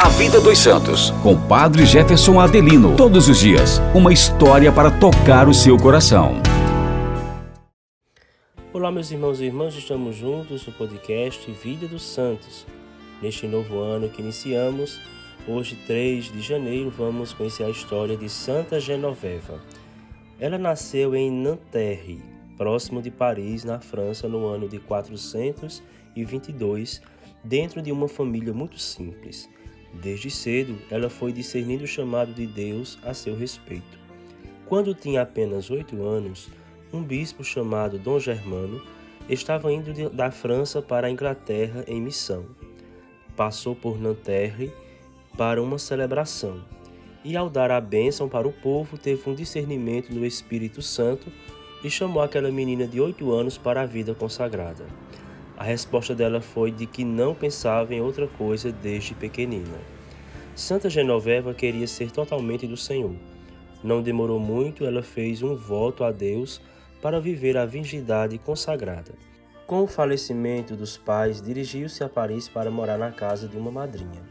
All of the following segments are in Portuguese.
A Vida dos Santos, com Padre Jefferson Adelino. Todos os dias, uma história para tocar o seu coração. Olá, meus irmãos e irmãs, estamos juntos no podcast Vida dos Santos. Neste novo ano que iniciamos, hoje 3 de janeiro, vamos conhecer a história de Santa Genoveva. Ela nasceu em Nanterre, próximo de Paris, na França, no ano de 422, dentro de uma família muito simples. Desde cedo, ela foi discernindo o chamado de Deus a seu respeito. Quando tinha apenas 8 anos, um bispo chamado Dom Germano estava indo da França para a Inglaterra em missão. Passou por Nanterre para uma celebração e, ao dar a bênção para o povo, teve um discernimento do Espírito Santo e chamou aquela menina de 8 anos para a vida consagrada. A resposta dela foi de que não pensava em outra coisa desde pequenina. Santa Genoveva queria ser totalmente do Senhor. Não demorou muito, ela fez um voto a Deus para viver a virgindade consagrada. Com o falecimento dos pais, dirigiu-se a Paris para morar na casa de uma madrinha.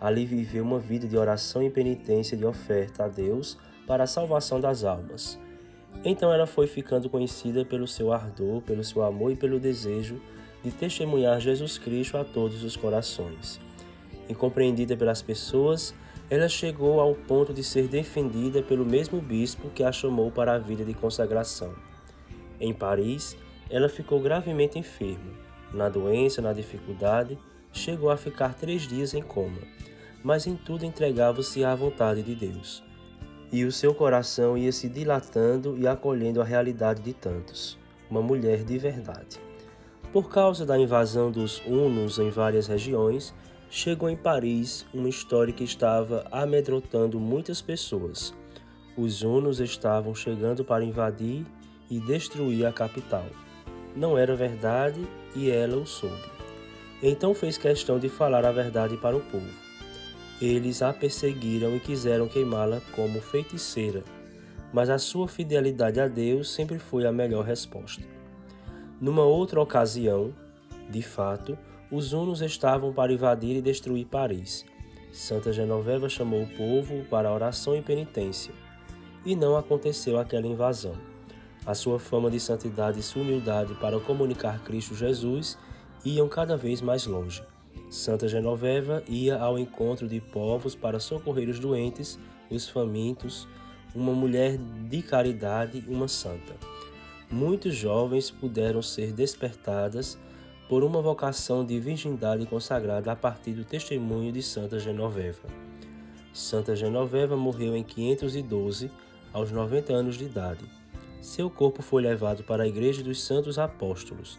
Ali viveu uma vida de oração e penitência, de oferta a Deus para a salvação das almas. Então ela foi ficando conhecida pelo seu ardor, pelo seu amor e pelo desejo de testemunhar Jesus Cristo a todos os corações. Incompreendida pelas pessoas, ela chegou ao ponto de ser defendida pelo mesmo bispo que a chamou para a vida de consagração. Em Paris, ela ficou gravemente enferma. Na doença, na dificuldade, chegou a ficar 3 dias em coma, mas em tudo entregava-se à vontade de Deus. E o seu coração ia se dilatando e acolhendo a realidade de tantos, uma mulher de verdade. Por causa da invasão dos Hunos em várias regiões, chegou em Paris uma história que estava amedrontando muitas pessoas. Os Hunos estavam chegando para invadir e destruir a capital. Não era verdade e ela o soube. Então fez questão de falar a verdade para o povo. Eles a perseguiram e quiseram queimá-la como feiticeira, mas a sua fidelidade a Deus sempre foi a melhor resposta. Numa outra ocasião, de fato, os Hunos estavam para invadir e destruir Paris. Santa Genoveva chamou o povo para a oração e penitência, e não aconteceu aquela invasão. A sua fama de santidade e sua humildade para comunicar Cristo Jesus iam cada vez mais longe. Santa Genoveva ia ao encontro de povos para socorrer os doentes, os famintos, uma mulher de caridade, uma santa. Muitos jovens puderam ser despertadas por uma vocação de virgindade consagrada a partir do testemunho de Santa Genoveva. Santa Genoveva morreu em 512, aos 90 anos de idade. Seu corpo foi levado para a Igreja dos Santos Apóstolos.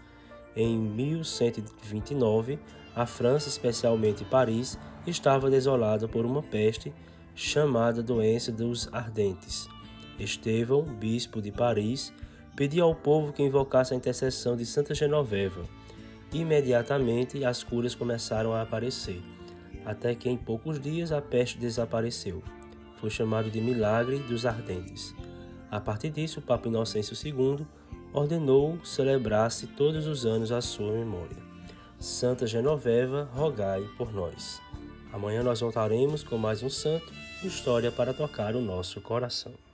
Em 1129, a França, especialmente Paris, estava desolada por uma peste chamada Doença dos Ardentes. Estevão, bispo de Paris, pediu ao povo que invocasse a intercessão de Santa Genoveva. Imediatamente as curas começaram a aparecer, até que em poucos dias a peste desapareceu. Foi chamado de Milagre dos Ardentes. A partir disso, o Papa Inocêncio II ordenou celebrar-se todos os anos a sua memória. Santa Genoveva, rogai por nós. Amanhã nós voltaremos com mais um santo, história para tocar o nosso coração.